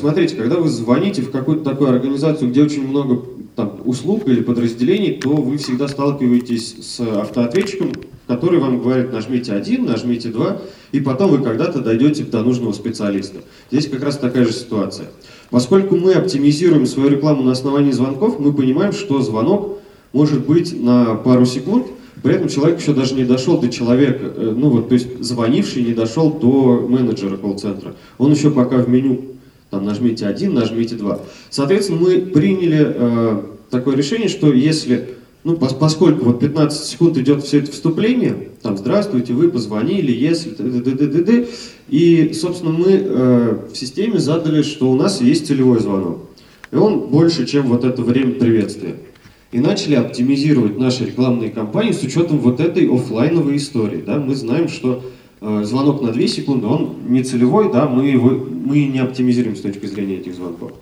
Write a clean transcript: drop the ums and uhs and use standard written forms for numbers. Смотрите, когда вы звоните в какую-то такую организацию, где очень много там, услуг или подразделений, то вы всегда сталкиваетесь с автоответчиком, который вам говорит, нажмите 1, нажмите 2, и потом вы когда-то дойдете до нужного специалиста. Здесь как раз такая же ситуация. Поскольку мы оптимизируем свою рекламу на основании звонков, мы понимаем, что звонок может быть на пару секунд, при этом человек еще даже не дошел до человека, то есть звонивший не дошел до менеджера колл-центра. Он еще пока в меню, там нажмите 1, нажмите 2. Соответственно, мы приняли такое решение, что если, поскольку 15 секунд идет все это вступление, там здравствуйте, вы позвонили, если, и, собственно, мы в системе задали, что у нас есть целевой звонок. И он больше, чем это время приветствия. И начали оптимизировать наши рекламные кампании с учетом этой офлайновой истории. Да? Мы знаем, что звонок на 2 секунды, он не целевой, да? мы не оптимизируем с точки зрения этих звонков.